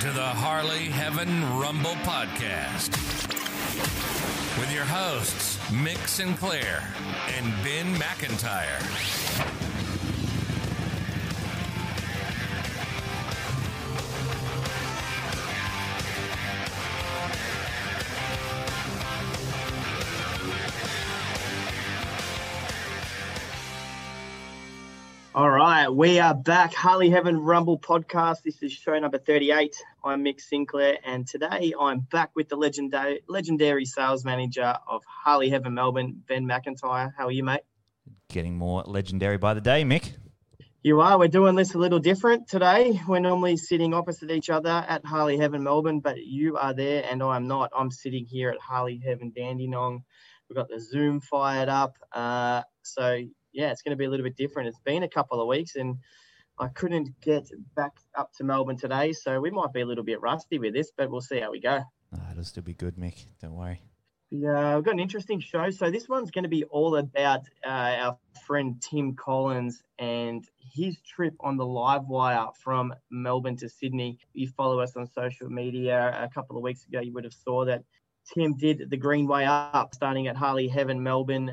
to the Harley Heaven Rumble Podcast with your hosts, Mick Sinclair and Ben McIntyre. All right, we are back. Harley Heaven Rumble Podcast. This is show number 38. I'm Mick Sinclair, and today I'm back with the legendary sales manager of Harley Heaven Melbourne, Ben McIntyre. How are you, mate? Getting more legendary by the day, Mick. You are. We're doing this a little different today. We're normally sitting opposite each other at Harley Heaven Melbourne, but you are there and I'm not. I'm sitting here at Harley Heaven Dandenong. We've got the Zoom fired up, yeah, it's going to be a little bit different. It's been a couple of weeks and I couldn't get back up to Melbourne today, so we might be a little bit rusty with this, but we'll see how we go. It'll still be good, Mick. Don't worry. Yeah, we've got an interesting show. So this one's going to be all about our friend Tim Collins and his trip on the LiveWire from Melbourne to Sydney. You follow us on social media. A couple of weeks ago, you would have saw that Tim did the Green Way Up, starting at Harley Heaven Melbourne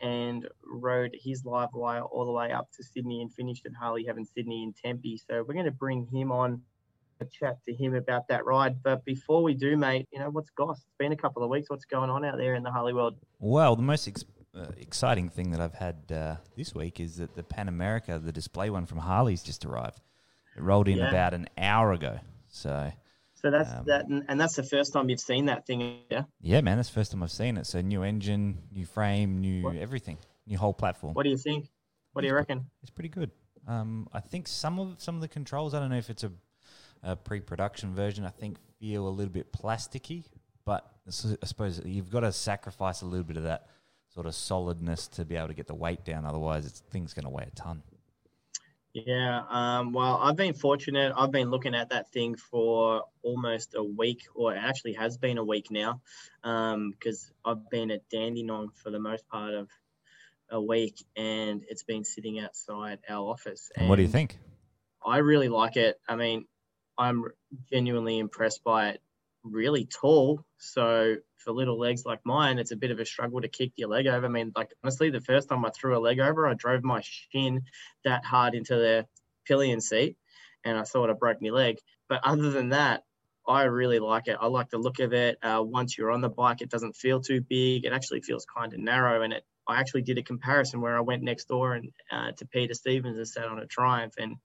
and rode his live wire all the way up to Sydney and finished at Harley Heaven Sydney in Tempe. So we're going to bring him on, a chat to him about that ride. But before we do, mate, you know, what's goss? It's been a couple of weeks. What's going on out there in the Harley world? Well, the most exciting thing that I've had this week is that the Pan America, the display one from Harley's, just arrived. It rolled in about an hour ago. So that's that, and that's the first time you've seen that thing, yeah? Yeah, man, that's the first time I've seen it. So new engine, new frame, everything, new whole platform. What do you think? What do you reckon? It's pretty good. I think some of the controls, I don't know if it's a pre-production version, I think feel a little bit plasticky, but I suppose you've got to sacrifice a little bit of that sort of solidness to be able to get the weight down. Otherwise, things going to weigh a ton. Yeah, well, I've been fortunate. I've been looking at that thing for almost a week, or it actually has been a week now, because I've been at Dandenong for the most part of a week, and it's been sitting outside our office. And what do you think? I really like it. I mean, I'm genuinely impressed by it. Really tall, so for little legs like mine, it's a bit of a struggle to kick your leg over. I mean, like, honestly, the first time I threw a leg over, I drove my shin that hard into the pillion seat and I sort of broke my leg. But other than that, I really like it. I like the look of it. Once you're on the bike, it doesn't feel too big. It actually feels kind of narrow. And I actually did a comparison where I went next door and to Peter Stevens and sat on a Triumph. And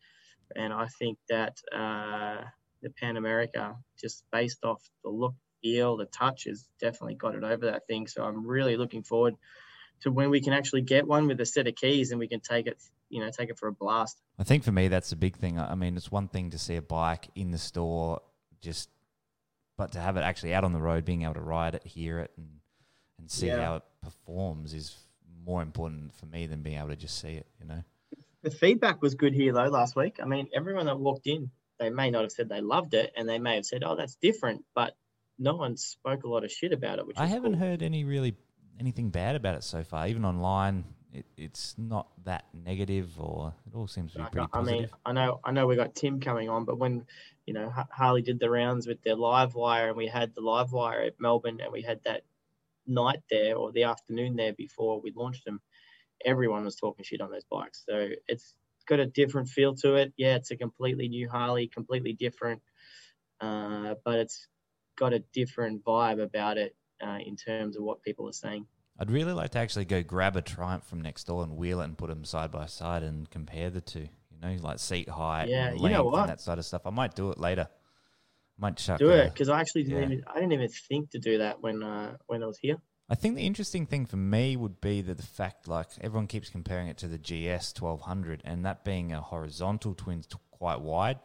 I think that the Pan America, just based off the look, feel, the touch, has definitely got it over that thing. So I'm really looking forward to when we can actually get one with a set of keys and we can take it for a blast. I think for me, that's the big thing. I mean, it's one thing to see a bike in the store, but to have it actually out on the road, being able to ride it, hear it, and see how it performs is more important for me than being able to just see it, you know. The feedback was good here though last week. I mean, everyone that walked in, they may not have said they loved it, and they may have said, "Oh, that's different," but no one spoke a lot of shit about it. Which I haven't heard anything bad about it so far. Even online, it's not that negative, or it all seems to be pretty positive. I mean, I know we got Tim coming on, but when you know Harley did the rounds with their LiveWire, and we had the LiveWire at Melbourne, and we had that night there or the afternoon there before we launched them, everyone was talking shit on those bikes. So it's got a different feel to it. Yeah, it's a completely new Harley, completely different, but it's got a different vibe about it in terms of what people are saying. I'd really like to actually go grab a Triumph from next door and wheel it and put them side by side and compare the two, you know, like seat height and length and that sort of stuff. I might do it later. I might do it because I actually didn't even think to do that when I was here. I think the interesting thing for me would be that the fact, like, everyone keeps comparing it to the GS 1200 and that being a horizontal twin quite wide,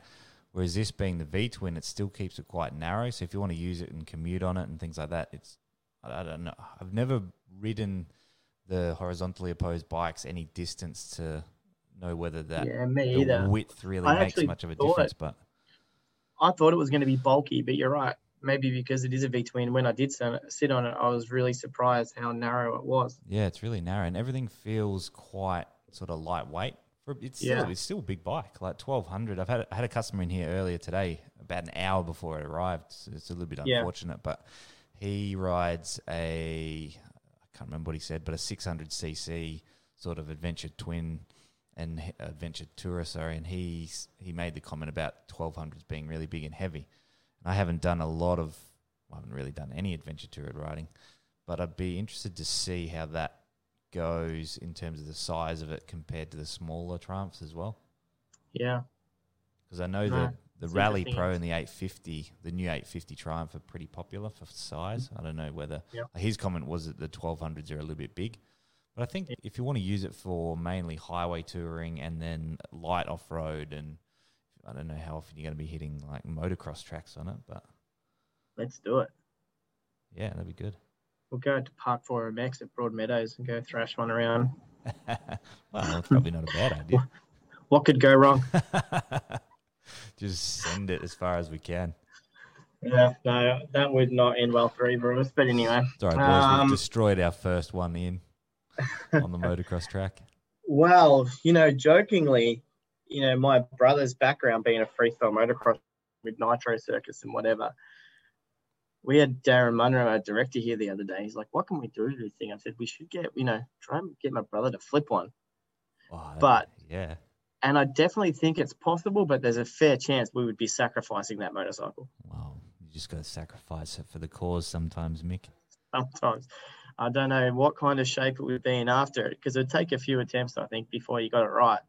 whereas this being the V-twin, it still keeps it quite narrow. So if you want to use it and commute on it and things like that, I don't know. I've never ridden the horizontally opposed bikes any distance to know whether that width really makes much of a difference. But I thought it was going to be bulky, but you're right. Maybe because it is a V-twin, when I did sit on it, I was really surprised how narrow it was. Yeah, it's really narrow, and everything feels quite sort of lightweight It's still a big bike, like 1200. I had a customer in here earlier today, about an hour before it arrived. It's a little bit unfortunate, but he rides I can't remember what he said, but a 600cc sort of adventure twin and adventure tourer. Sorry, and he made the comment about 1200s being really big and heavy. And I haven't really done any adventure tourer riding, but I'd be interested to see how that goes in terms of the size of it compared to the smaller Triumphs as well. Yeah. Because I know the Rally Pro and the 850, the new 850 Triumph, are pretty popular for size. I don't know whether his comment was that the 1200s are a little bit big. But I think if you want to use it for mainly highway touring and then light off-road, and I don't know how often you're going to be hitting like motocross tracks on it, but... Let's do it. Yeah, that'd be good. We'll go to Park 4MX at Broad Meadows and go thrash one around. Well, that's probably not a bad idea. What could go wrong? Just send it as far as we can. Yeah, no, that would not end well for either of us, but anyway. Sorry, boys, we've destroyed our first one in on the motocross track. Well, jokingly, my brother's background being a freestyle motocross with Nitro Circus and whatever, we had Darren Munro, our director, here the other day. He's like, what can we do to this thing? I said, we should get, try and get my brother to flip one. Oh, but, yeah. And I definitely think it's possible, but there's a fair chance we would be sacrificing that motorcycle. Wow. You just got to sacrifice it for the cause sometimes, Mick. Sometimes. I don't know what kind of shape it would be in after it, because it would take a few attempts, I think, before you got it right.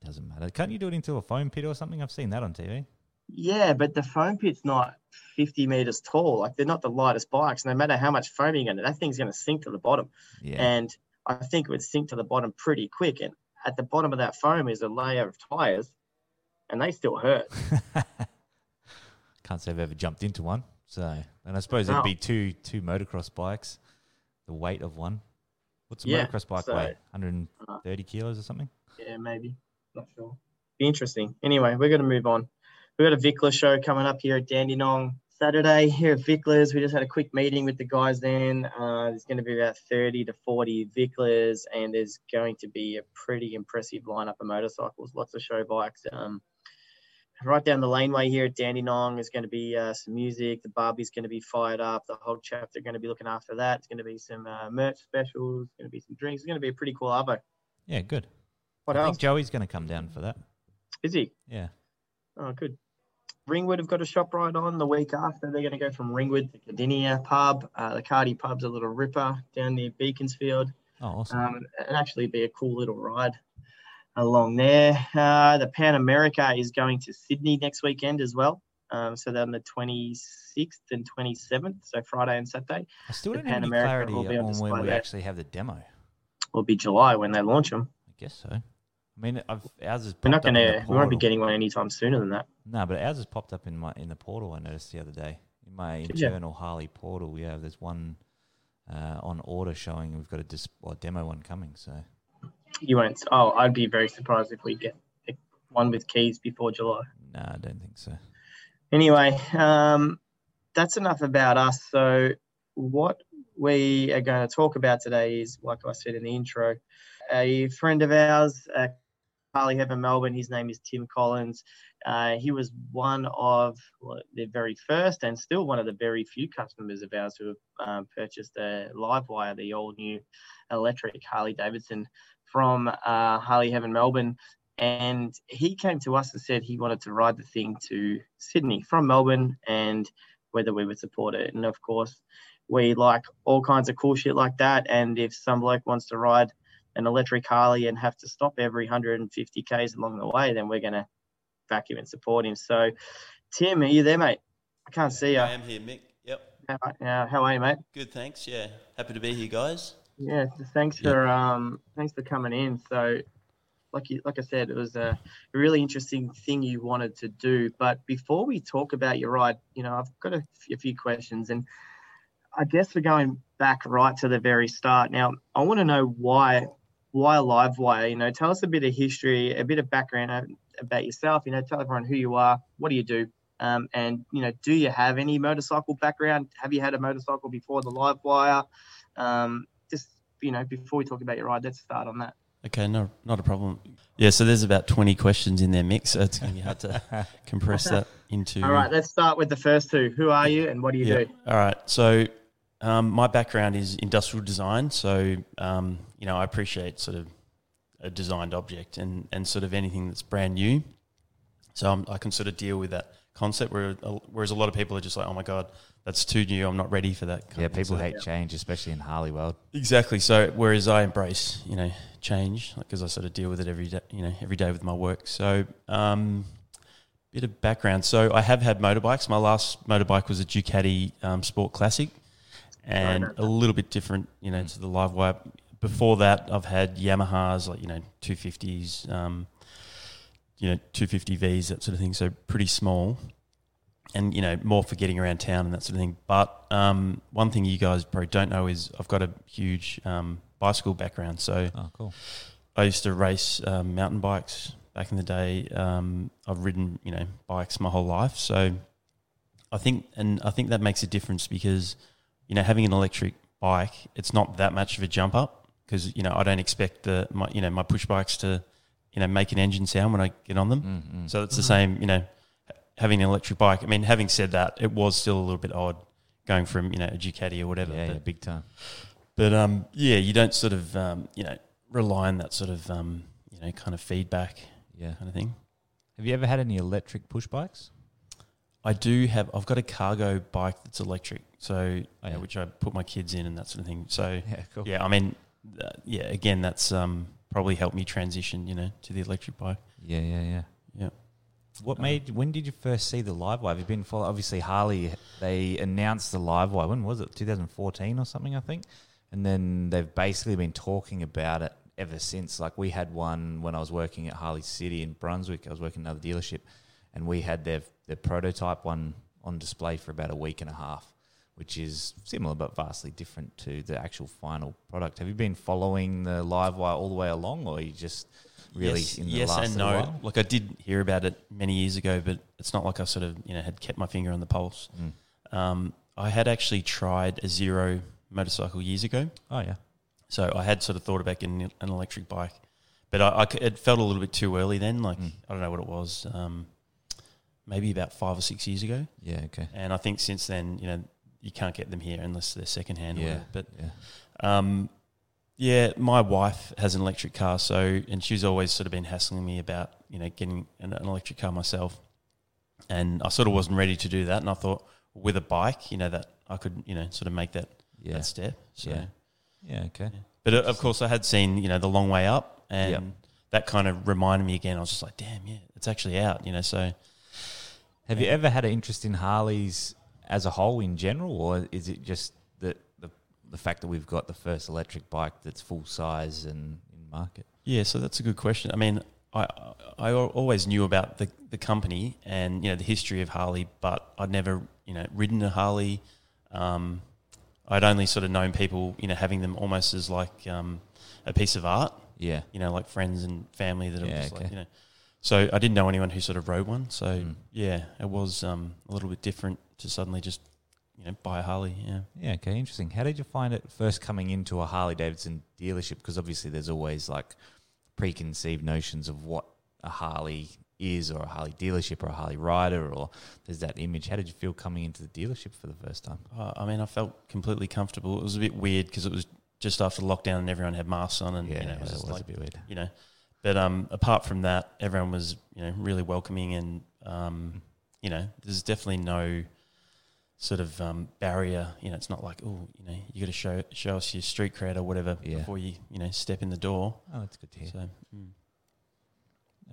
It doesn't matter. Can't you do it into a foam pit or something? I've seen that on TV. Yeah, but the foam pit's not 50 metres tall. Like, they're not the lightest bikes. No matter how much foam you're going to, that thing's going to sink to the bottom. Yeah. And I think it would sink to the bottom pretty quick. And at the bottom of that foam is a layer of tyres, and they still hurt. Can't say I've ever jumped into one. And I suppose it'd be two motocross bikes, the weight of one. What's a motocross bike weigh? 130 kilos or something? Yeah, maybe. Not sure. Be interesting. Anyway, we're going to move on. We've got a Vicklers show coming up here at Dandenong Saturday here at Vicklers. We just had a quick meeting with the guys then. There's going to be about 30 to 40 Vicklers, and there's going to be a pretty impressive lineup of motorcycles, lots of show bikes. Right down the laneway here at Dandenong is going to be some music. The Barbie's going to be fired up. The whole chapter are going to be looking after that. It's going to be some merch specials. Going to be some drinks. It's going to be a pretty cool arvo. Yeah, good. What else? I think Joey's going to come down for that. Is he? Yeah. Oh, good. Ringwood have got a shop right on the week after. They're going to go from Ringwood to Cardinia pub. The Cardi pub's a little ripper down near Beaconsfield. Oh, awesome. It'd actually be a cool little ride along there. The Pan America is going to Sydney next weekend as well. So they're on the 26th and 27th, so Friday and Saturday. I still don't have any clarity on when we actually have the demo. It'll be July when they launch them. I guess so. I mean, ours has popped up in the portal. We won't be getting one anytime sooner than that. No, but ours has popped up in the portal, I noticed the other day. In my internal Harley portal, there's one on order showing, and we've got a demo one coming. So you won't? Oh, I'd be very surprised if we get one with keys before July. No, I don't think so. Anyway, that's enough about us. So what we are going to talk about today is, like I said in the intro, a friend of ours, Harley Heaven Melbourne. His name is Tim Collins. He was one of the very first and still one of the very few customers of ours who have purchased a LiveWire, the all-new electric Harley-Davidson from Harley Heaven Melbourne. And he came to us and said he wanted to ride the thing to Sydney from Melbourne and whether we would support it. And, of course, we like all kinds of cool shit like that. And if some bloke wants to ride an electric Harley and have to stop every 150 Ks along the way, then we're going to back him and support him. So, Tim, are you there, mate? I can't see you. I am here, Mick. Yep. How are you, mate? Good, thanks. Yeah, happy to be here, guys. Yeah, thanks for coming in. So, like I said, it was a really interesting thing you wanted to do. But before we talk about your ride, I've got a few questions, and I guess we're going back right to the very start. Now, I want to know why LiveWire? Tell us a bit of history, a bit of background about yourself. Tell everyone who you are, what do you do, and do you have any motorcycle background? Have you had a motorcycle before the LiveWire? Just before we talk about your ride, let's start on that. Okay, no, not a problem. Yeah, so there's about 20 questions in there, Mick, so it's going to be hard to compress that into... All right, let's start with the first two. Who are you and what do you do? All right, so my background is industrial design, so, you know, I appreciate sort of a designed object and sort of anything that's brand new. So I can sort of deal with that concept, whereas a lot of people are just like, oh, my God, that's too new. I'm not ready for that. Yeah, people hate change, especially in Harley world. Exactly. So whereas I embrace, you know, change because I sort of deal with it every day, you know, every day with my work. So bit of background. So I have had motorbikes. My last motorbike was a Ducati Sport Classic and a little bit different, you know, to the LiveWire. Before that, I've had Yamahas, like, you know, 250s, you know, 250Vs, that sort of thing. So pretty small. And, you know, more for getting around town and that sort of thing. But one thing you guys probably don't know is I've got a huge bicycle background. So I used to race mountain bikes back in the day. I've ridden, you know, bikes my whole life. So I think that makes a difference because, you know, having an electric bike, it's not that much of a jump up because, you know, I don't expect my push bikes to, you know, make an engine sound when I get on them. Mm-hmm. So it's the same, you know. Having an electric bike, I mean, having said that, it was still a little bit odd going from, you know, a Ducati or whatever. Yeah, big time. But, yeah, you don't sort of, you know, rely on that sort of, you know, kind of feedback kind of thing. Have you ever had any electric push bikes? I do have. I've got a cargo bike that's electric, so you know, which I put my kids in and that sort of thing. So, yeah, I mean, yeah, again, that's probably helped me transition, you know, to the electric bike. Yeah. When did you first see the LiveWire? Have you been following? Obviously, Harley, they announced the LiveWire. When was it? 2014 or something, I think. And then they've basically been talking about it ever since. Like, we had one when I was working at Harley City in Brunswick. I was working at another dealership. And we had their prototype one on display for about a week and a half, which is similar but vastly different to the actual final product. Have you been following the LiveWire all the way along, or are you just... Really, yes, in the yes last and no. While. Like, I did hear about it many years ago, but it's not like I sort of, you know, had kept my finger on the pulse. I had actually tried a Zero motorcycle years ago. Oh yeah. So I had sort of thought about getting an electric bike, but it felt a little bit too early then. Like I don't know what it was, maybe about 5 or 6 years ago. Yeah. Okay. And I think since then, you know, you can't get them here unless they're secondhand. Yeah. Yeah, my wife has an electric car, so and she's always sort of been hassling me about, you know, getting an electric car myself, and I sort of wasn't ready to do that, and I thought with a bike, you know, that I could, you know, sort of make that step. So, yeah. But of course, I had seen, you know, the Long Way Up, and that kind of reminded me again. I was just like, damn, yeah, it's actually out, you know. So, have you ever had an interest in Harleys as a whole in general, or is it just that? The fact that we've got the first electric bike that's full size and in market? Yeah, so that's a good question. I mean, I always knew about the company and, you know, the history of Harley, but I'd never, you know, ridden a Harley. I'd only sort of known people, you know, having them almost as like a piece of art. Yeah. You know, like friends and family that are just like, you know. So I didn't know anyone who sort of rode one. So, yeah, it was a little bit different to suddenly just, you know, buy a Harley, Yeah, okay, interesting. How did you find it first coming into a Harley-Davidson dealership? Because obviously there's always like preconceived notions of what a Harley is or a Harley dealership or a Harley rider, or there's that image. How did you feel coming into the dealership for the first time? I mean, I felt completely comfortable. It was a bit weird because it was just after lockdown and everyone had masks on and, you know, it was like, a bit weird. You know, but apart from that, everyone was, you know, really welcoming and, you know, there's definitely no... sort of barrier, you know, it's not like, oh, you know, you got to show us your street cred or whatever before you, you know, step in the door. Oh, that's good to hear.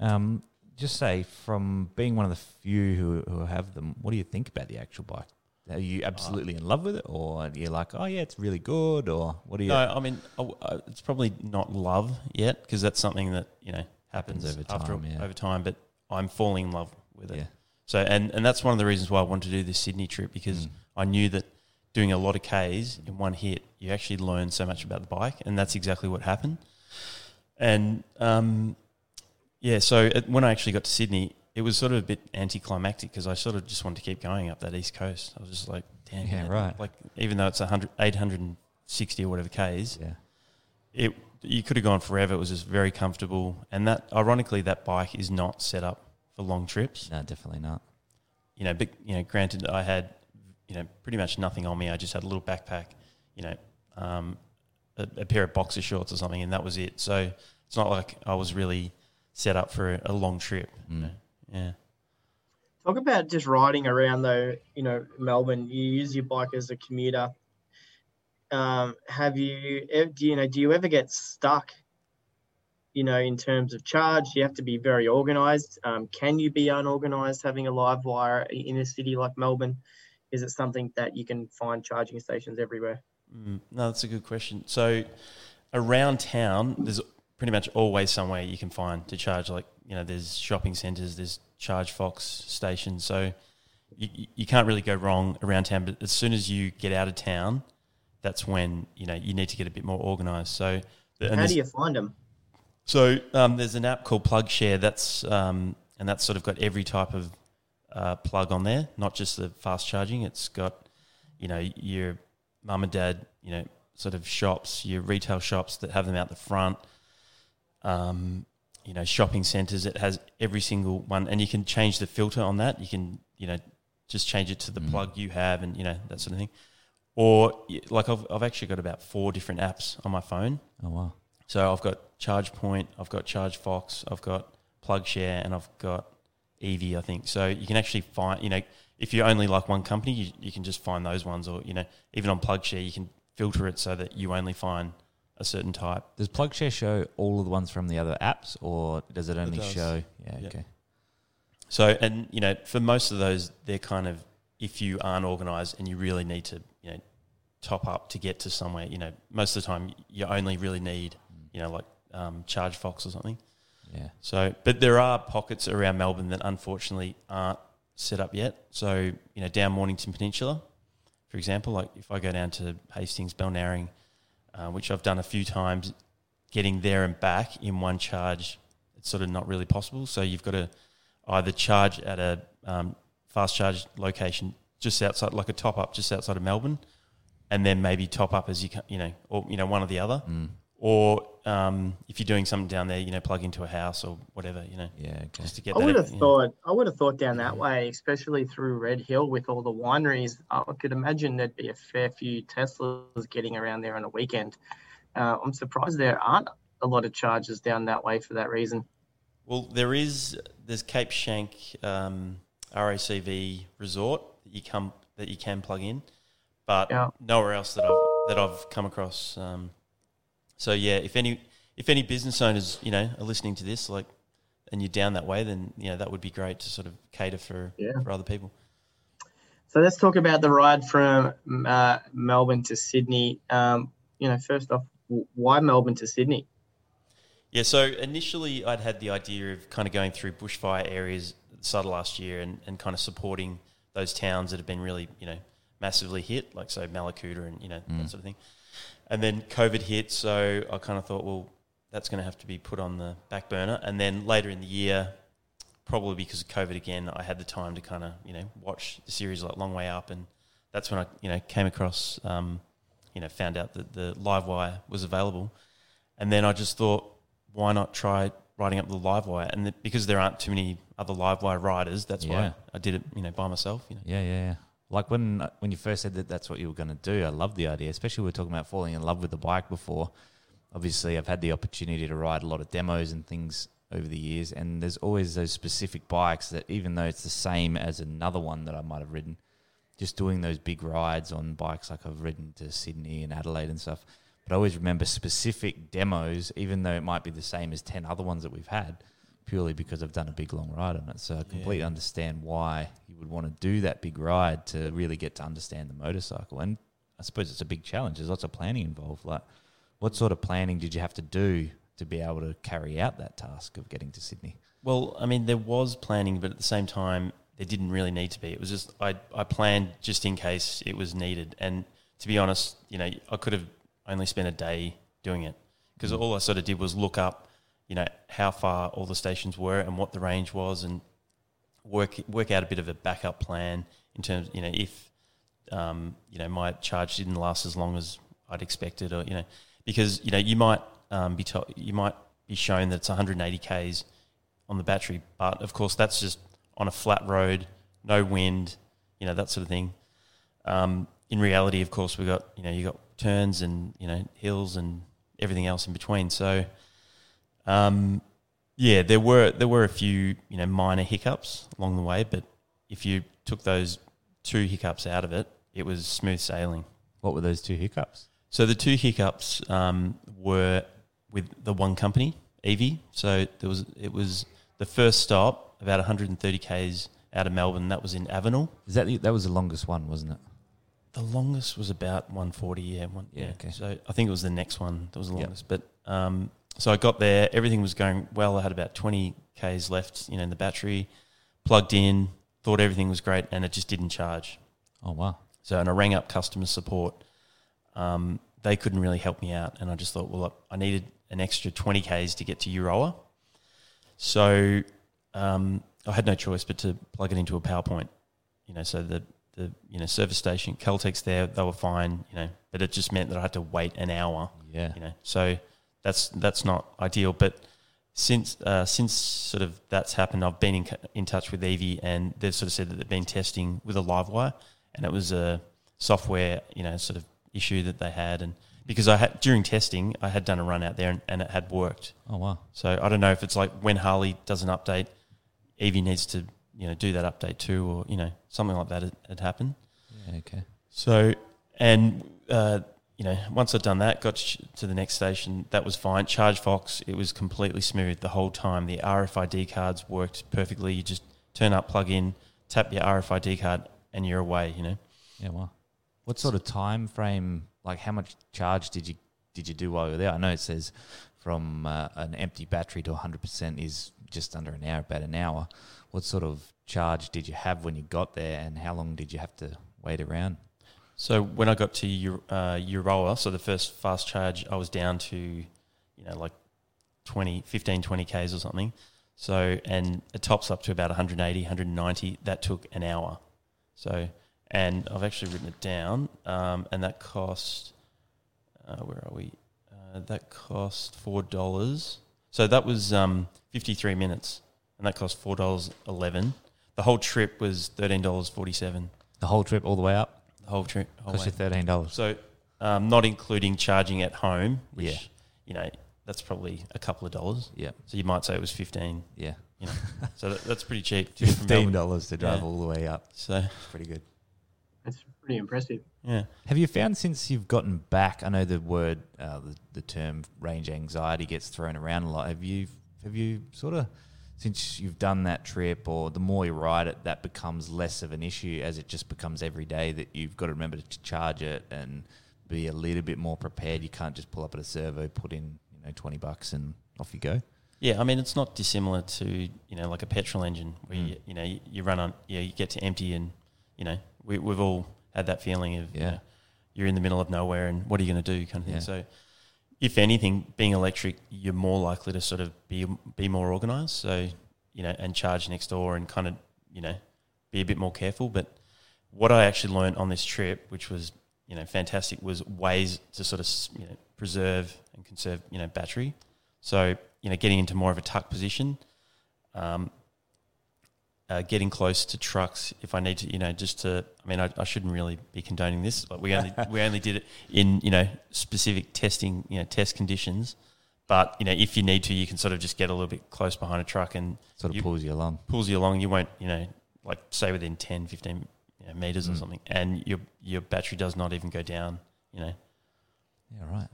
So, just say, from being one of the few who have them, what do you think about the actual bike? Are you absolutely in love with it, or are you like, oh yeah, it's really good, or what do you? No, I mean, it's probably not love yet because that's something that, you know, happens over time. Over time, but I'm falling in love with it. Yeah. So and that's one of the reasons why I wanted to do this Sydney trip because I knew that doing a lot of Ks in one hit, you actually learn so much about the bike, and that's exactly what happened. And, so when I actually got to Sydney, it was sort of a bit anticlimactic because I sort of just wanted to keep going up that east coast. I was just like, damn, man, right. Like, even though it's 860 or whatever Ks, you could have gone forever. It was just very comfortable. And that, ironically, that bike is not set up for long trips. No, definitely not. You know, but, you know, granted, I had, you know, pretty much nothing on me. I just had a little backpack, you know, a pair of boxer shorts or something, and that was it. So it's not like I was really set up for a long trip. Mm. You know? Yeah. Talk about just riding around, though, you know, Melbourne. You use your bike as a commuter. Do you ever get stuck, you know, in terms of charge? You have to be very organised. Can you be unorganised having a live wire in a city like Melbourne? Is it something that you can find charging stations everywhere? No, that's a good question. So around town, there's pretty much always somewhere you can find to charge. Like, you know, there's shopping centres, there's ChargeFox stations. So you can't really go wrong around town. But as soon as you get out of town, that's when, you know, you need to get a bit more organised. So, how do you find them? So there's an app called PlugShare. That's and that's sort of got every type of plug on there, not just the fast charging. It's got, you know, your mum and dad, you know, sort of shops, your retail shops that have them out the front. You know, shopping centres. It has every single one, and you can change the filter on that. You can, you know, just change it to the plug you have, and you know, that sort of thing. Or, like, I've actually got about 4 different apps on my phone. Oh, wow. So I've got ChargePoint, I've got ChargeFox, I've got PlugShare, and I've got EVIE, I think. So you can actually find, you know, if you only like one company, you can just find those ones. Or, you know, even on PlugShare, you can filter it so that you only find a certain type. Does PlugShare show all of the ones from the other apps, or does it only show? Yeah, yep. Okay. So, and, you know, for most of those, they're kind of, if you aren't organised and you really need to, you know, top up to get to somewhere, you know, most of the time you only really need, you know, like ChargeFox or something. Yeah. So, but there are pockets around Melbourne that unfortunately aren't set up yet. So, you know, down Mornington Peninsula, for example, like if I go down to Hastings, Balnarring, which I've done a few times, getting there and back in one charge, it's sort of not really possible. So you've got to either charge at a fast charge location just outside, like a top up just outside of Melbourne, and then maybe top up as you can, you know, or, you know, one or the other, or if you're doing something down there, you know, plug into a house or whatever, you know. Yeah, okay. Just to get. I would have thought down that way, especially through Red Hill with all the wineries. I could imagine there'd be a fair few Teslas getting around there on a weekend. I'm surprised there aren't a lot of charges down that way for that reason. Well, there's Cape Shank. RACV resort that you can plug in, but nowhere else that I've come across. So yeah, if any business owners, you know, are listening to this, like, and you're down that way, then, you know, that would be great to sort of cater for other people. So let's talk about the ride from Melbourne to Sydney. You know, first off, why Melbourne to Sydney? Yeah, so initially I'd had the idea of kind of going through bushfire areas at the start of last year and kind of supporting those towns that have been really, you know, massively hit, like, so Malakuta and, you know, that sort of thing. And then COVID hit, so I kind of thought, well, that's going to have to be put on the back burner. And then later in the year, probably because of COVID again, I had the time to kind of, you know, watch the series like Long Way Up, and that's when I, you know, came across, you know, found out that the LiveWire was available. And then I just thought, why not try riding up the LiveWire? And because there aren't too many other LiveWire riders, that's why I did it, you know, by myself. You know? Yeah. Like when you first said that that's what you were going to do, I love the idea, especially we were talking about falling in love with the bike before. Obviously, I've had the opportunity to ride a lot of demos and things over the years, and there's always those specific bikes that, even though it's the same as another one that I might have ridden, just doing those big rides on bikes like I've ridden to Sydney and Adelaide and stuff. But I always remember specific demos, even though it might be the same as 10 other ones that we've had, purely because I've done a big long ride on it. So I completely understand why you would want to do that big ride to really get to understand the motorcycle. And I suppose it's a big challenge. There's lots of planning involved. Like, what sort of planning did you have to do to be able to carry out that task of getting to Sydney? Well, I mean, there was planning, but at the same time, there didn't really need to be. It was just I planned just in case it was needed. And to be honest, you know, I could have only spent a day doing it, because all I sort of did was look up, you know, how far all the stations were and what the range was, and work out a bit of a backup plan in terms, you know, if you know, my charge didn't last as long as I'd expected, or because you might be shown that it's 180 k's on the battery, but of course that's just on a flat road, no wind, that sort of thing. In reality, of course, we got you got turns and hills and everything else in between. So, there were a few minor hiccups along the way, but if you took those two hiccups out of it, it was smooth sailing. What were those two hiccups? So the two hiccups were with the one company, EVIE. So it was the first stop, about 130 k's out of Melbourne. That was in Avenal. That was the longest one, wasn't it? The longest was about 140, yeah. Okay. So I think it was the next one that was the longest. Yep. But so I got there, everything was going well. I had about 20 k's left, in the battery, plugged in, thought everything was great, and it just didn't charge. Oh wow! So and I rang up customer support. They couldn't really help me out, and I just thought, well, I needed an extra 20 k's to get to Euroa. So I had no choice but to plug it into a PowerPoint. So the service station, Caltex there, they were fine, but it just meant that I had to wait an hour. Yeah. So that's not ideal. But since sort of that's happened, I've been in touch with EVIE, and they've sort of said that they've been testing with a LiveWire, and it was a software, sort of issue that they had. And because during testing, I had done a run out there and it had worked. Oh, wow. So I don't know if it's like when Harley does an update, EVIE needs to, do that update too, or something like that had happened. Yeah, okay. So once I'd done that, got to the next station, that was fine. ChargeFox, it was completely smooth the whole time. The RFID cards worked perfectly. You just turn up, plug in, tap your RFID card, and you're away. Yeah. Wow. What sort of time frame? Like, how much charge did you do while you were there? I know it says from an empty battery to 100% is just under an hour, about an hour. What sort of charge did you have when you got there, and how long did you have to wait around? So when I got to Euroa, so the first fast charge, I was down to, 20 Ks or something. So, and it tops up to about 180, 190. That took an hour. So, and I've actually written it down, and that cost, where are we? That cost $4. So that was 53 minutes, and that cost $4.11. The whole trip was $13.47. The whole trip all the way up? The whole trip. Cost you $13. So not including charging at home, which, that's probably a couple of dollars. Yeah. So you might say it was 15. Yeah. So that's pretty cheap. $15 to drive all the way up. So it's pretty good. That's pretty impressive. Yeah. Have you found since you've gotten back, I know the word, the term range anxiety gets thrown around a lot. Have you sort of, since you've done that trip, or the more you ride it, that becomes less of an issue, as it just becomes every day that you've got to remember to charge it and be a little bit more prepared. You can't just pull up at a servo, put in, $20 and off you go. Yeah, I mean, it's not dissimilar to, like a petrol engine where, you run on, you get to empty and, we've all had that feeling of you're in the middle of nowhere and what are you going to do kind of thing. So if anything, being electric, you're more likely to sort of be more organised, so, and charge next door and kind of, be a bit more careful. But what I actually learned on this trip, which was, fantastic, was ways to sort of, preserve and conserve, battery. So, getting into more of a tuck position, getting close to trucks if I need to, I shouldn't really be condoning this. Like we only did it in, specific testing, test conditions. But, if you need to, you can sort of just get a little bit close behind a truck and sort of pulls you along. You won't, like say within 10, 15 meters or something, and your battery does not even go down, Yeah, right.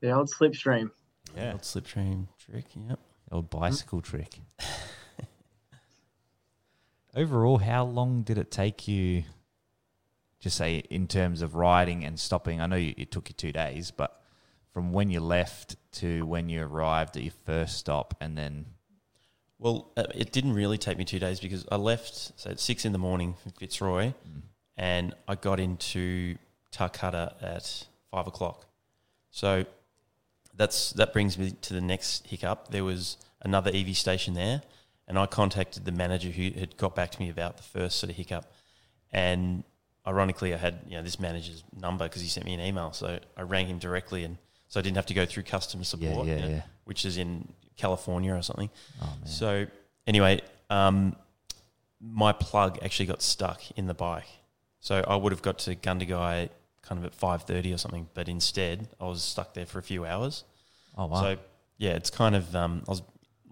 The old slipstream. Yeah. The old slipstream trick, yep. The old bicycle trick. Overall, how long did it take you, just say, in terms of riding and stopping? I know it took you 2 days, but from when you left to when you arrived at your first stop and then... Well, it didn't really take me 2 days because I left, so at 6 in the morning from Fitzroy, and I got into Tarcutta at 5 o'clock. So that brings me to the next hiccup. There was another EVIE station there, and I contacted the manager who had got back to me about the first sort of hiccup, and ironically, I had this manager's number because he sent me an email, so I rang him directly, and so I didn't have to go through customer support, which is in California or something. Oh, man. So anyway, my plug actually got stuck in the bike, so I would have got to Gundagai kind of at 5:30 or something, but instead I was stuck there for a few hours. Oh wow! So yeah, it's kind of I was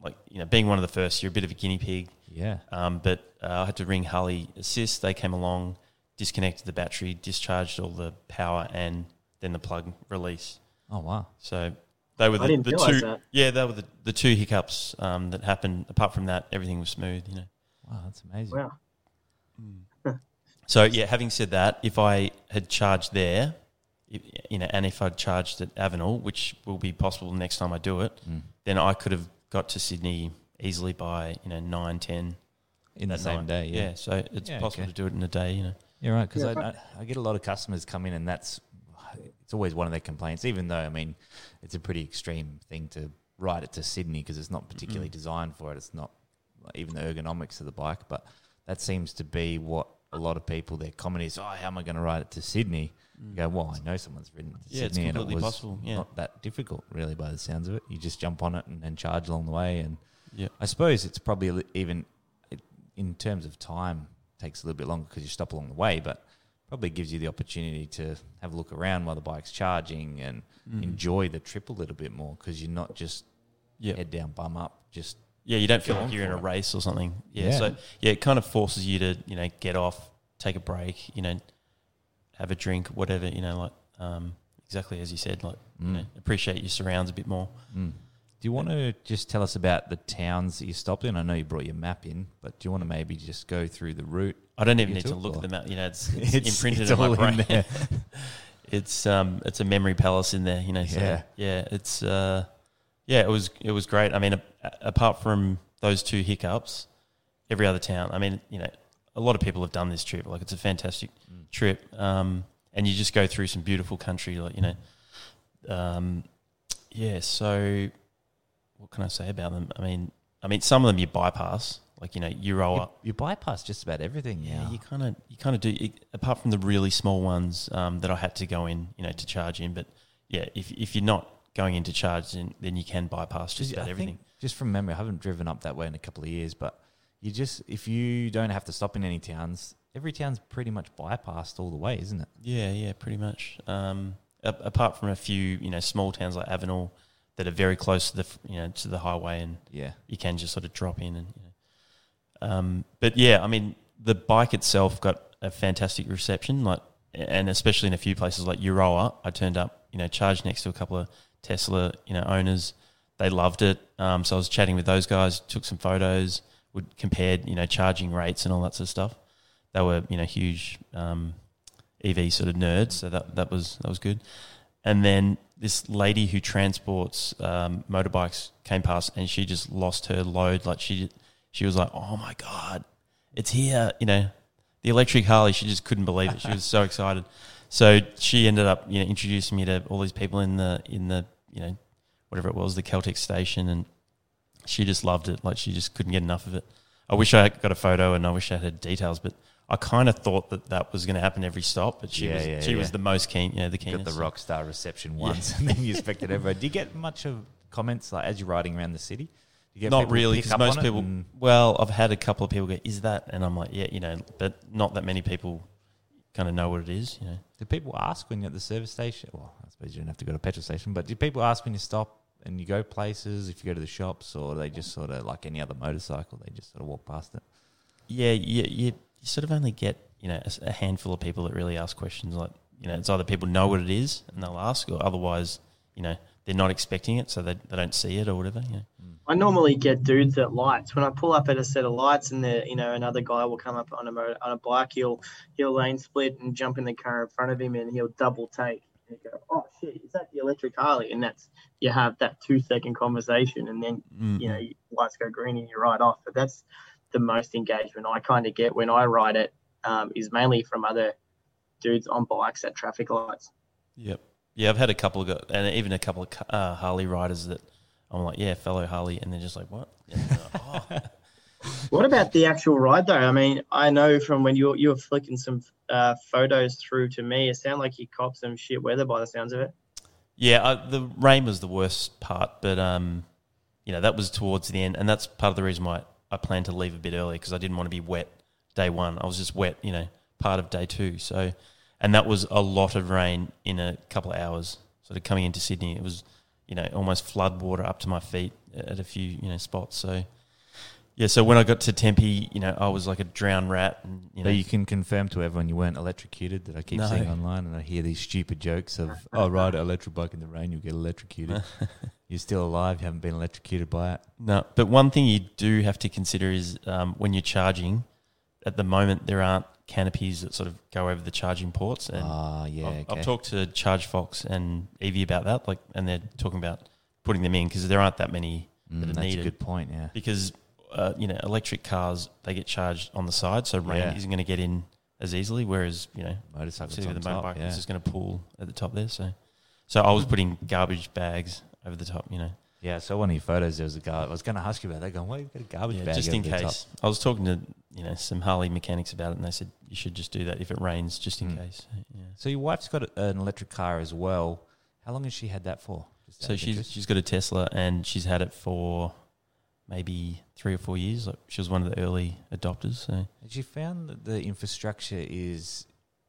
like being one of the first, you're a bit of a guinea pig. Yeah. But I had to ring Harley Assist. They came along, disconnected the battery, discharged all the power, and then the plug release. Oh wow! So they were the two. That. Yeah, they were the two hiccups that happened. Apart from that, everything was smooth. Wow, that's amazing. Wow. Mm. So yeah, having said that, if I had charged there, and if I'd charged at Avenal, which will be possible next time I do it, then I could have got to Sydney easily by 9, 10 in the same day. Yeah, so it's possible to do it in a day. You're right, because I get a lot of customers come in, and it's always one of their complaints. Even though it's a pretty extreme thing to ride it to Sydney because it's not particularly designed for it. It's not even the ergonomics of the bike, but that seems to be what a lot of people, their comment is, how am I going to ride it to Sydney? You go, well, I know someone's ridden it to Sydney, and it was possible. Not that difficult really by the sounds of it. You just jump on it and charge along the way, and I suppose it's probably even in terms of time takes a little bit longer because you stop along the way, but probably gives you the opportunity to have a look around while the bike's charging and enjoy the trip a little bit more because you're not just head down, bum up, just... Yeah, you don't feel like you're in a race or something. Yeah, so, it kind of forces you to, get off, take a break, have a drink, whatever, exactly as you said, appreciate your surrounds a bit more. Mm. Do you want to just tell us about the towns that you stopped in? I know you brought your map in, but do you want to maybe just go through the route? I don't even need to look at the map. It's imprinted in my brain. In there. It's a memory palace in there. It was great. Apart from those two hiccups, every other town. A lot of people have done this trip. It's a fantastic trip. And you just go through some beautiful country. So. What can I say about them? I mean, some of them you bypass, Euroa. You bypass just about everything. Yeah, you kind of do, apart from the really small ones that I had to go in, to charge in. But yeah, if you're not going into charge, then you can bypass just about everything. Just from memory, I haven't driven up that way in a couple of years, but if you don't have to stop in any towns, every town's pretty much bypassed all the way, isn't it? Yeah, pretty much. Apart from a few, small towns like Avenal, that are very close to the to the highway, and you can just sort of drop in and. The bike itself got a fantastic reception, and especially in a few places like Euroa. I turned up, charged next to a couple of Tesla, owners. They loved it. So I was chatting with those guys, took some photos, compared, charging rates and all that sort of stuff. They were, huge EV sort of nerds, so that was good. And then this lady who transports motorbikes came past, and she just lost her load. She was like, "Oh my God, it's here!" The electric Harley. She just couldn't believe it. She was so excited. So she ended up, introducing me to all these people in the whatever it was, the Celtic station, and she just loved it. She just couldn't get enough of it. I wish I got a photo, and I wish I had details, but. I kind of thought that was going to happen every stop, but she was the most keen, the keenest. Got the rock star reception once, and then you expected everyone. Do you get much of comments as you're riding around the city? Do you get not really, because most people. Well, I've had a couple of people go, "Is that?" And I'm like, "Yeah, but not that many people kind of know what it is." Do people ask when you're at the service station? Well, I suppose you don't have to go to a petrol station, but do people ask when you stop and you go places? If you go to the shops, or they just sort of like any other motorcycle, they just sort of walk past it. You sort of only get, a handful of people that really ask questions. It's either people know what it is and they'll ask, or otherwise, they're not expecting it, so they don't see it or whatever. I normally get dudes at lights. When I pull up at a set of lights and there, another guy will come up on a bike, he'll lane split and jump in the car in front of him, and he'll double take. And go, "Oh shit, is that the electric Harley?" And you have that 2-second conversation, and then lights go green and you ride off. But that's the most engagement I kind of get when I ride it is mainly from other dudes on bikes at traffic lights. Yep. Yeah, I've had a couple of, and even a couple of Harley riders that I'm like, "Yeah, fellow Harley," and they're just like, "What?" And they're like, "Oh." What about the actual ride though? I mean, I know from when you were flicking some photos through to me, it sounded like you copped some shit weather by the sounds of it. Yeah, the rain was the worst part, but you know, that was towards the end, and that's part of the reason why I planned to leave a bit early, because I didn't want to be wet day one. I was just wet, you know, part of day two. So, and that was a lot of rain in a couple of hours. Sort of coming into Sydney, it was, you know, almost flood water up to my feet at a few, you know, spots. So, yeah, so when I got to Tempe, you know, I was like a drowned rat. And, you know, but you can confirm to everyone you weren't electrocuted, that I keep seeing online, and I hear these stupid jokes of, oh, ride an electric bike in the rain, you'll get electrocuted. You're still alive, you haven't been electrocuted by it. No, but one thing you do have to consider is when you're charging, at the moment there aren't canopies that sort of go over the charging ports. And I've talked to ChargeFox and EVIE about that, like, and they're talking about putting them in because there aren't that many that are needed. That's a good point, yeah. Because... you know, electric cars, they get charged on the side, so rain isn't going to get in as easily, whereas, you know, motorcycles with the motorbike is just going to pull at the top there. So I was putting garbage bags over the top, you know. Yeah, so one of your photos, there was a guy, I was going to ask you about that, going, why have you got a garbage bag just in case. I was talking to, you know, some Harley mechanics about it, and they said you should just do that if it rains, just in case. Yeah. So your wife's got an electric car as well. How long has she had that for? So she's got a Tesla, and she's had it for... maybe 3 or 4 years. Like, she was one of the early adopters. So. Had you found that the infrastructure is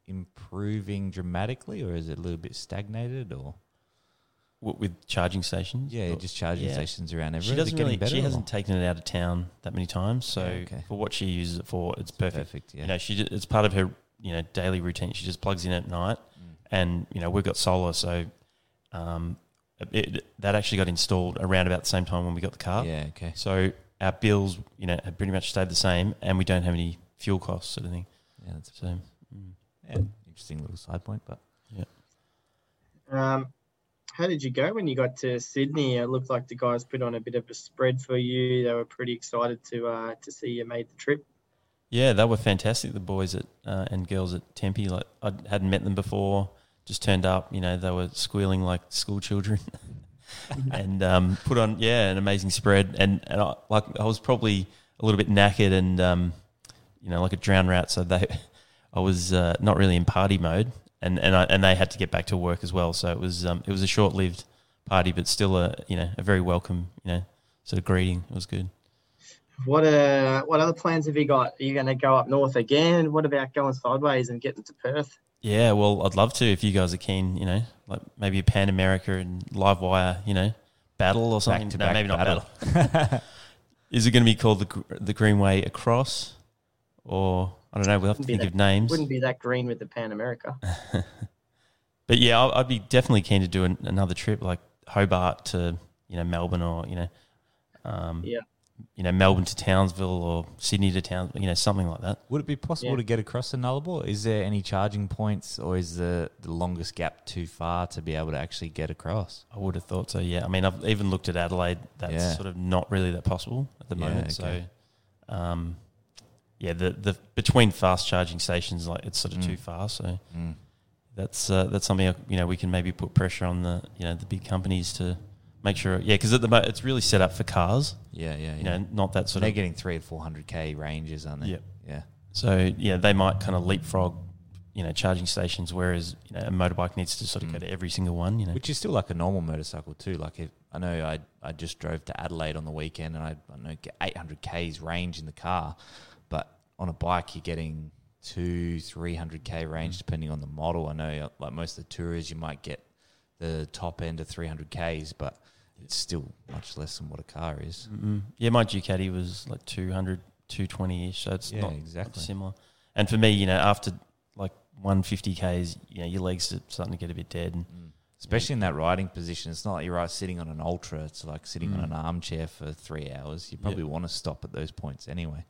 improving dramatically, or is it a little bit stagnated, or what, with charging stations? Yeah, or, just charging stations around everywhere. She doesn't really. She hasn't taken it out of town that many times. So for what she uses it for, it's perfect. Yeah. You know, it's part of her, you know, daily routine. She just plugs in at night, and you know, we've got solar, so. That actually got installed around about the same time when we got the car. Yeah, okay. So our bills, you know, have pretty much stayed the same, and we don't have any fuel costs, sort of thing. Yeah, that's so. Yeah, interesting little side point, but yeah. How did you go when you got to Sydney? It looked like the guys put on a bit of a spread for you. They were pretty excited to see you made the trip. Yeah, they were fantastic. The boys at and girls at Tempe, like I hadn't met them before. Just turned up, you know, they were squealing like school children and put on, an amazing spread. And I was probably a little bit knackered and, you know, like a drowned rat. So I was not really in party mode and they had to get back to work as well. So it was a short-lived party, but still a very welcome, you know, sort of greeting. It was good. What other plans have you got? Are you going to go up north again? What about going sideways and getting to Perth? Yeah, well, I'd love to if you guys are keen, you know, like maybe a Pan America and LiveWire, you know, battle or something. No, maybe not battle. Is it going to be called the Greenway Across, or I don't know? We'll have to think of names. Wouldn't be that green with the Pan America. But yeah, I'd be definitely keen to do another trip like Hobart to, you know, Melbourne, or you know, you know, Melbourne to Townsville or Sydney to Townsville, you know, something like that. Would it be possible to get across the Nullarbor? Is there any charging points, or is the longest gap too far to be able to actually get across? I would have thought so, yeah. I mean, I've even looked at Adelaide. That's sort of not really that possible at the moment. Okay. So, the between fast charging stations, like it's sort of too far. So that's something, you know, we can maybe put pressure on the, you know, the big companies to... make sure, because at the moment it's really set up for cars. Yeah. You know, not that sort of... They're getting 300 or 400K ranges, aren't they? Yeah. Yeah. So, yeah, they might kind of leapfrog, you know, charging stations, whereas, you know, a motorbike needs to sort of go to every single one, you know. Which is still like a normal motorcycle too. Like, I know I just drove to Adelaide on the weekend, and I know 800K's range in the car, but on a bike you're getting 200-300K range depending on the model. I know, like, most of the tourers you might get the top end of 300Ks, but... it's still much less than what a car is. Mm-hmm. Yeah, my Ducati was like 200, 220-ish, so it's not similar. And for me, you know, after like 150Ks, you know, your legs are starting to get a bit dead. And, especially in that riding position. It's not like you're sitting on an ultra. It's like sitting on an armchair for 3 hours. You probably want to stop at those points anyway.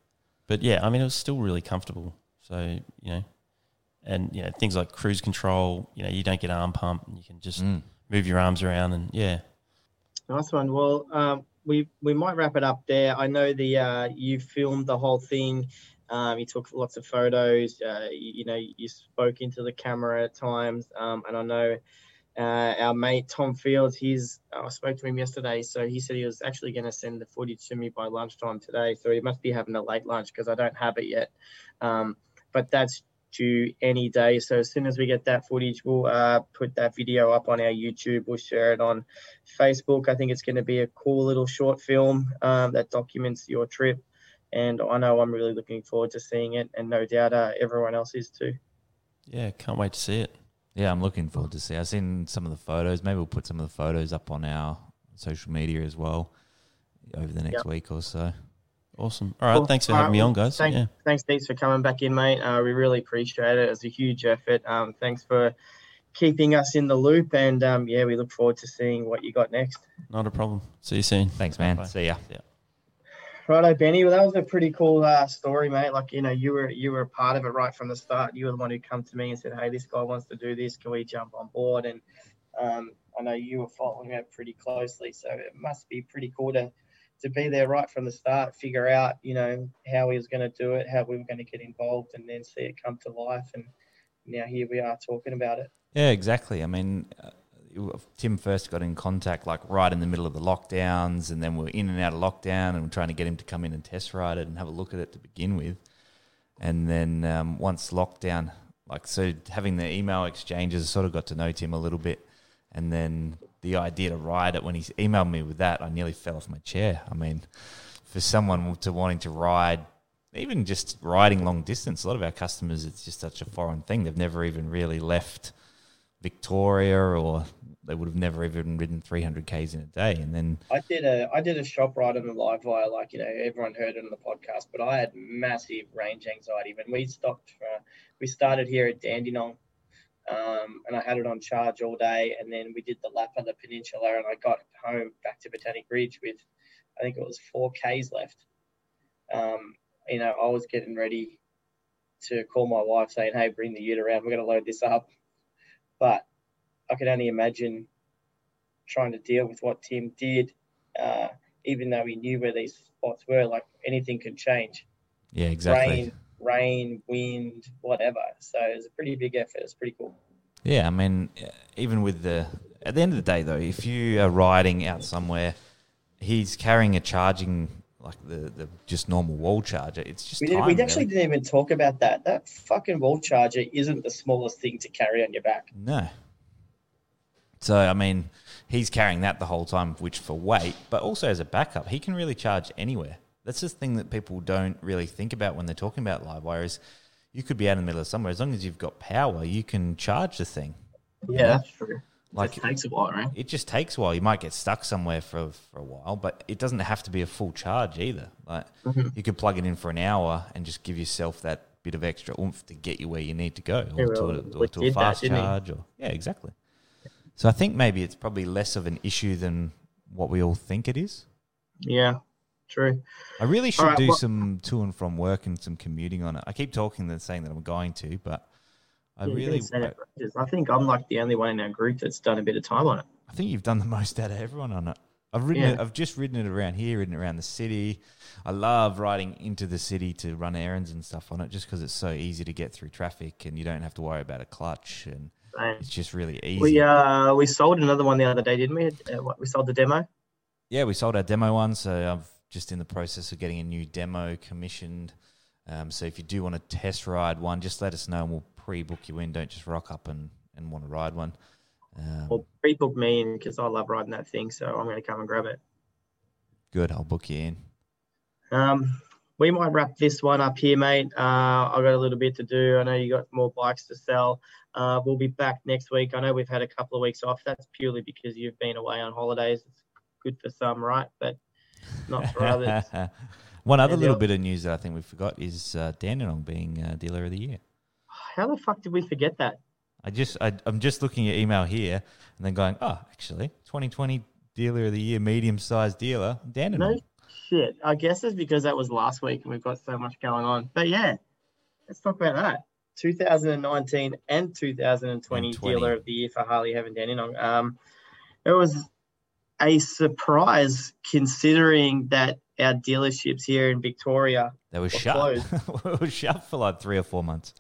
But, yeah, I mean, it was still really comfortable. So, you know, and, you know, things like cruise control, you know, you don't get arm pump, and you can just move your arms around and, Nice one. Well, we might wrap it up there. I know you filmed the whole thing. You took lots of photos. You know, you spoke into the camera at times. And I know Our mate Tom Fields, I spoke to him yesterday, so he said he was actually going to send the footage to me by lunchtime today, so he must be having a late lunch because I don't have it yet. But that's due any day, so as soon as we get that footage, we'll put that video up on our YouTube. We'll share it on Facebook. I think it's going to be a cool little short film that documents your trip, and I know I'm really looking forward to seeing it, and no doubt everyone else is too. Yeah, can't wait to see it. Yeah, I'm looking forward to see it. I've seen some of the photos. Maybe we'll put some of the photos up on our social media as well over the next week or so. Awesome. All right, thanks for having me on, guys. Thanks, Deez, for coming back in, mate. We really appreciate it. It was a huge effort. Thanks for keeping us in the loop, and, we look forward to seeing what you got next. Not a problem. See you soon. Thanks, man. Bye. See ya. Yeah. Righto, Benny. Well, that was a pretty cool story, mate. Like, you know, you were a part of it right from the start. You were the one who come to me and said, hey, this guy wants to do this. Can we jump on board? And I know you were following it pretty closely, so it must be pretty cool to be there right from the start, figure out, you know, how he was going to do it, how we were going to get involved, and then see it come to life. And now here we are talking about it. Yeah, exactly. I mean, Tim first got in contact like right in the middle of the lockdowns, and then we're in and out of lockdown and we're trying to get him to come in and test ride it and have a look at it to begin with. And then once lockdown, like, so having the email exchanges, sort of got to know Tim a little bit. And then the idea to ride it, when he emailed me with that, I nearly fell off my chair. I mean, for someone to wanting to ride, even just riding long distance, a lot of our customers, it's just such a foreign thing. They've never even really left Victoria, or they would have never even ridden 300 Ks in a day. And then I did a shop ride on the LiveWire, like, you know, everyone heard it on the podcast, but I had massive range anxiety. When we started here at Dandenong, and I had it on charge all day, and then we did the lap of the peninsula, and I got home back to Botanic Ridge with, I think it was 4Ks left. You know, I was getting ready to call my wife saying, hey, bring the ute around, we're going to load this up. But I could only imagine trying to deal with what Tim did, even though he knew where these spots were. Like, anything could change. Yeah, exactly. Rain, wind, whatever. So it was a pretty big effort. It's pretty cool. Yeah, I mean, even with at the end of the day, though, if you are riding out somewhere, he's carrying a charging, like the just normal wall charger. It's just we actually didn't even talk about that. That fucking wall charger isn't the smallest thing to carry on your back. No. So, I mean, he's carrying that the whole time, which for weight, but also as a backup, he can really charge anywhere. That's the thing that people don't really think about when they're talking about LiveWire, is you could be out in the middle of somewhere. As long as you've got power, you can charge the thing. Yeah, that's true. Like, it takes a while, right? It just takes a while. You might get stuck somewhere for a while, but it doesn't have to be a full charge either. Like, you could plug it in for an hour and just give yourself that bit of extra oomph to get you where you need to go, or to a fast charge. Yeah, exactly. So I think maybe it's probably less of an issue than what we all think it is. Yeah. True. I really should some to and from work and some commuting on it. I keep talking and saying that I'm going to, but I think I'm like the only one in our group that's done a bit of time on it. I think you've done the most out of everyone on it. I've just ridden it around here, ridden around the city. I love riding into the city to run errands and stuff on it, just because it's so easy to get through traffic and you don't have to worry about a clutch, and it's just really easy. We sold another one the other day, didn't we? We sold the demo. Yeah, we sold our demo one, so I've just in the process of getting a new demo commissioned. So if you do want to test ride one, just let us know and we'll pre-book you in. Don't just rock up and want to ride one. Well, pre-book me in, because I love riding that thing, so I'm going to come and grab it. Good, I'll book you in. We might wrap this one up here, mate. I've got a little bit to do. I know you got more bikes to sell. We'll be back next week. I know we've had a couple of weeks off. That's purely because you've been away on holidays. It's good for some, right? But not for others. One other little bit of news that I think we forgot is Dandenong being Dealer of the Year. How the fuck did we forget that? I'm just looking at email here and then going, oh, actually, 2020 Dealer of the Year, medium-sized dealer, Dandenong. No shit. I guess it's because that was last week and we've got so much going on. But, yeah, let's talk about that. 2019 and 2020 Dealer of the Year for Harley Heaven Dandenong. It was a surprise, considering that our dealerships here in Victoria were shut. Closed. We were shut for like 3 or 4 months.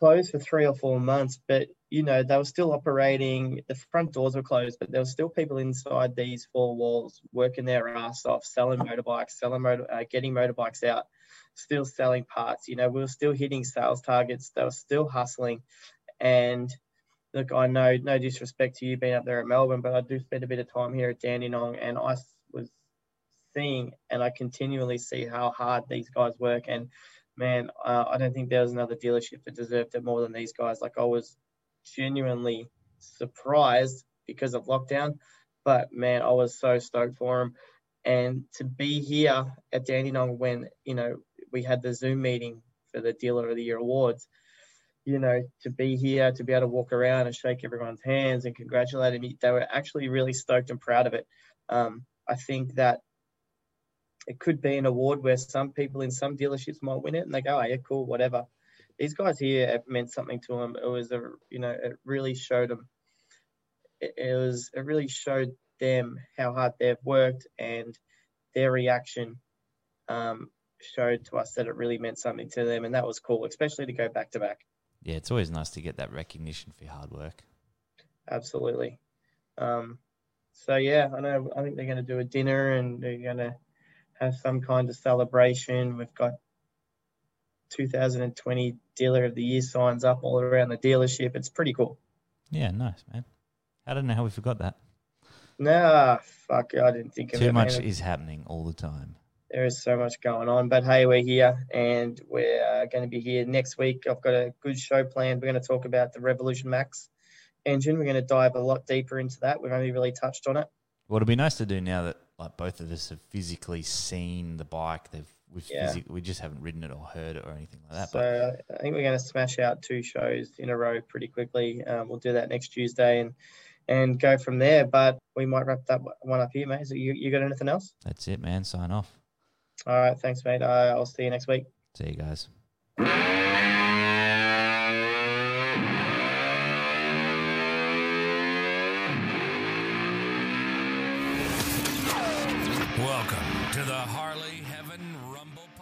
closed for 3 or 4 months, but you know, they were still operating. The front doors were closed, but there were still people inside these four walls working their ass off, selling motorbikes, getting motorbikes out, still selling parts. You know, we were still hitting sales targets. They were still hustling. And look, I know, no disrespect to you being up there at Melbourne, but I do spend a bit of time here at Dandenong, and I was seeing, and I continually see how hard these guys work. And man, I don't think there was another dealership that deserved it more than these guys. Like, I was genuinely surprised because of lockdown, but man, I was so stoked for them. And to be here at Dandenong when, you know, we had the Zoom meeting for the Dealer of the Year awards, you know, to be here, to be able to walk around and shake everyone's hands and congratulate them, they were actually really stoked and proud of it. I think that it could be an award where some people in some dealerships might win it and they go, oh yeah, cool, whatever. These guys here, it meant something to them. It was a, you know, it really showed them. It really showed them how hard they've worked, and their reaction showed to us that it really meant something to them, and that was cool, especially to go back to back. Yeah, it's always nice to get that recognition for your hard work. Absolutely. So yeah, I know. I think they're going to do a dinner, and they're going to have some kind of celebration. We've got 2020 Dealer of the Year signs up all around the dealership. It's pretty cool. Yeah, nice, man. I don't know how we forgot that. Nah, fuck, I didn't think of it. Too much is happening all the time. There is so much going on. But hey, we're here, and we're going to be here next week. I've got a good show planned. We're going to talk about the Revolution Max engine. We're going to dive a lot deeper into that. We've only really touched on it. Well, it'll be nice to do now that like both of us have physically seen the bike. We just haven't ridden it or heard it or anything like that. So but I think we're going to smash out 2 shows in a row pretty quickly. We'll do that next Tuesday and go from there. But we might wrap that one up here, mate. So you got anything else? That's it, man. Sign off. All right. Thanks, mate. I'll see you next week. See you guys. Welcome to the Harley Heaven Rumble Podcast.